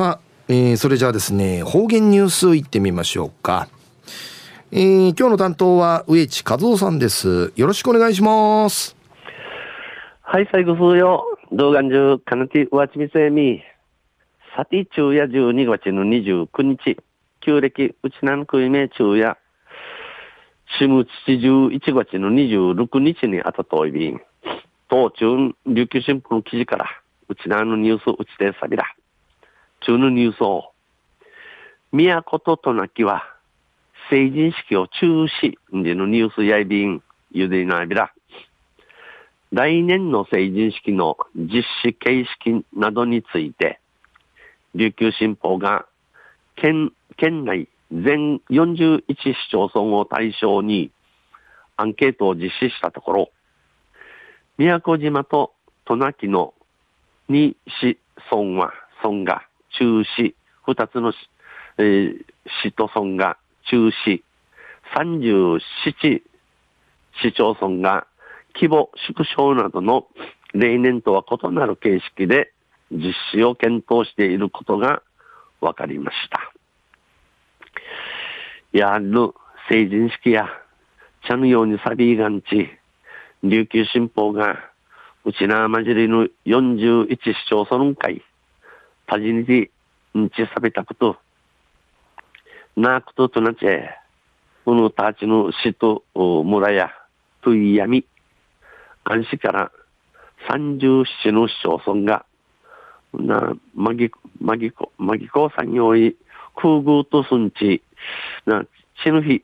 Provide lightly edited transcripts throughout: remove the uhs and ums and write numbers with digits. さあ、それじゃあですね、方言ニュースいってみましょうか。今日の担当は上地和夫さんです。よろしくお願いします。はい、最後数よ動画中かなてわちみせみさて昼夜12月の29日、旧暦うちなんくいめ昼夜しむち11月の26日にあたといびん当中琉球新聞の記事からうちなのニュースうちでさびら中のニュースを都ととなきは成人式を中止でのニュースやいびんゆでなびら来年の成人式の実施形式などについて琉球新報が 県内全41市町村を対象にアンケートを実施したところ、宮古島と渡名喜の2市村は村が中止、2つの 市と村が中止、37市町村が規模縮小などの例年とは異なる形式で実施を検討していることが分かりました。やる成人式や茶のようにサビーガンチ琉球新報がうちなまじりの41市町村会パジニティんちさびたことなこととなちえうのたちの市と村やといやみ安市から37の市町村がなまぎこ産業医空軍とすんちなチヌフィ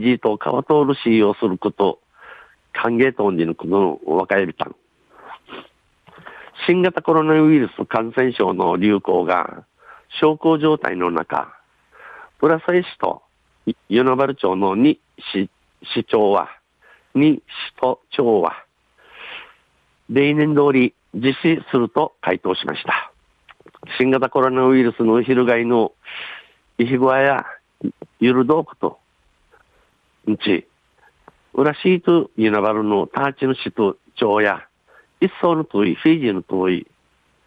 ジーと川通るしをすること歓迎とんじのことの若いるたん新型コロナウイルス感染症の流行が小康状態の中浦添市と与那原町の2市と町は例年通り実施すると回答しました。新型コロナウイルスの広がりのイヒグアやユルドークとうちウラシートユナバルのターチの市と町や一層の遠いフィジーの遠い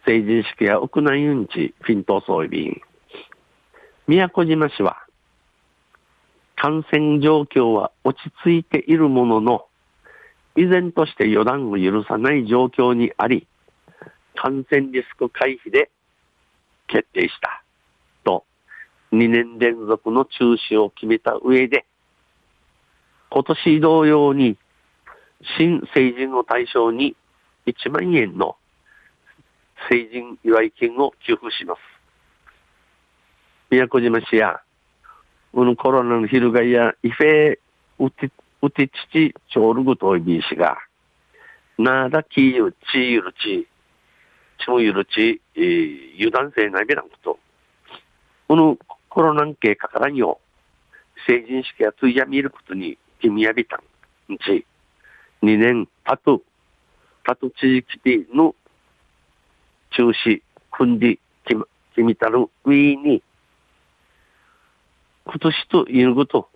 成人式や屋内ユンチフィント装備員宮古島市は感染状況は落ち着いているものの依然として予断を許さない状況にあり感染リスク回避で決定したと2年連続の中止を決めた上で今年同様に新成人を対象に1万円の成人祝い金を給付します。宮古島市やコロナの広がりやイフェウテチチチョールグトイビー氏がナーダキユチユルチチムユルチ油断性ないべらんことコロナンケかからんよ成人式やついやみることに君やびたんうち2年あと地域の中止組んで決めたるウィーに今年ということ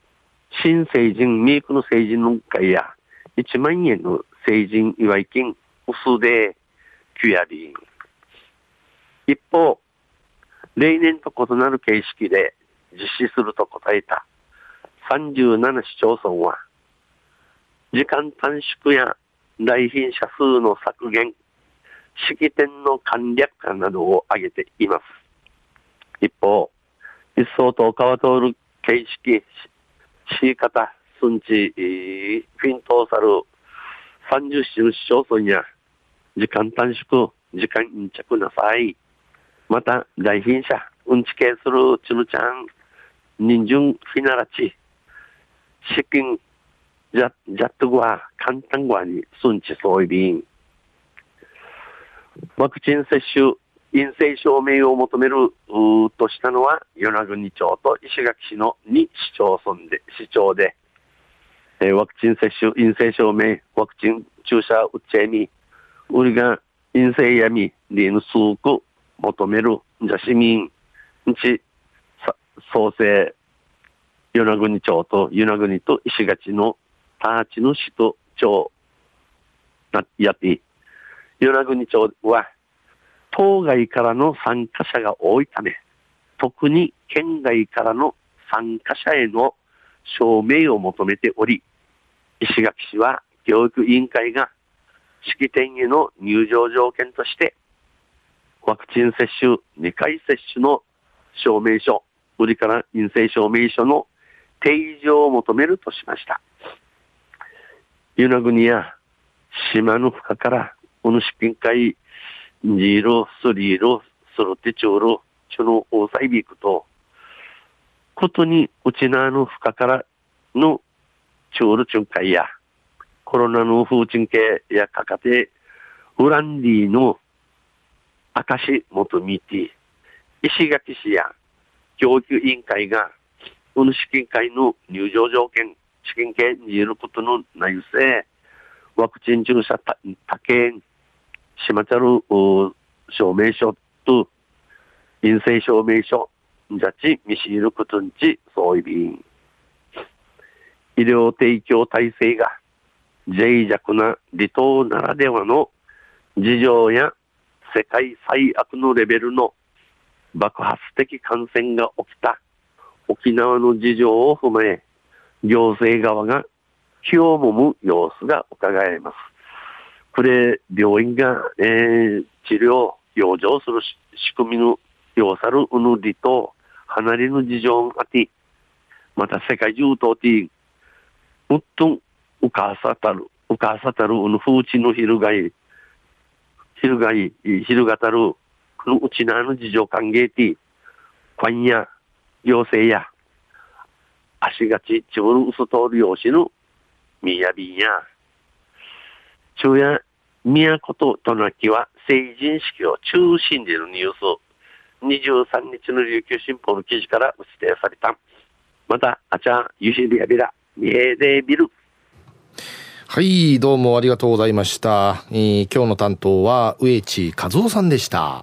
新成人メイクの成人の会や1万円の成人祝い金薄で9割一方例年と異なる形式で実施すると答えた37市町村は時間短縮や来賓者数の削減式典の簡略化などを挙げています。一方一層と川通る形式シーカタスンチフィントーサル37の市町村や時間短縮時間延着なさいまた来賓者うんち系するチヌちゃん人参フィナラチ資金ジャットグワ簡単グワにスンチソイビンワクチン接種陰性証明を求めるとしたのは与那国町と石垣市の2市町で、ワクチン接種陰性証明ワクチン注射打ちやみウリが陰性やみリヌスーク求めるジャシミン日創生与那国町と与那国と石垣のターチの市と町やって与那国町は島外からの参加者が多いため、特に県外からの参加者への証明を求めており、石垣市は教育委員会が式典への入場条件として、ワクチン接種2回接種の証明書、売りから陰性証明書の提示を求めるとしました。与那国や島の深から、この資金会、2、3、4、4、その大細ビークと、ことにうちなの深からのチュールチュン会や、コロナの風鎮系やかかて、ウランディの明石元ミティ、石垣市や教育委員会が、この資金会の入場条件、資金系にいることの内容性、ワクチン注射多件、しまちゃる証明書と、陰性証明書、じゃち、見知ることんち、そういびん。医療提供体制が、脆弱な離島ならではの事情や世界最悪のレベルの爆発的感染が起きた沖縄の事情を踏まえ、行政側が気をもむ様子が伺えます。これ、病院が、治療、養生する仕組みの要さるうぬりと離れぬ事情があって、また世界中とて、うっとんうかさたるうぬ風知のひるがたる、このうちなの事情歓迎て、官や行政や、足がちちぶるうそ通るようしぬ、みやびんや、中や、都と隣きは成人式を中心でのニュース、23日の琉球新報の記事から指定された。また、あちゃ、ゆしりやびら、みえでびる。はい、どうもありがとうございました。今日の担当は、上地和夫さんでした。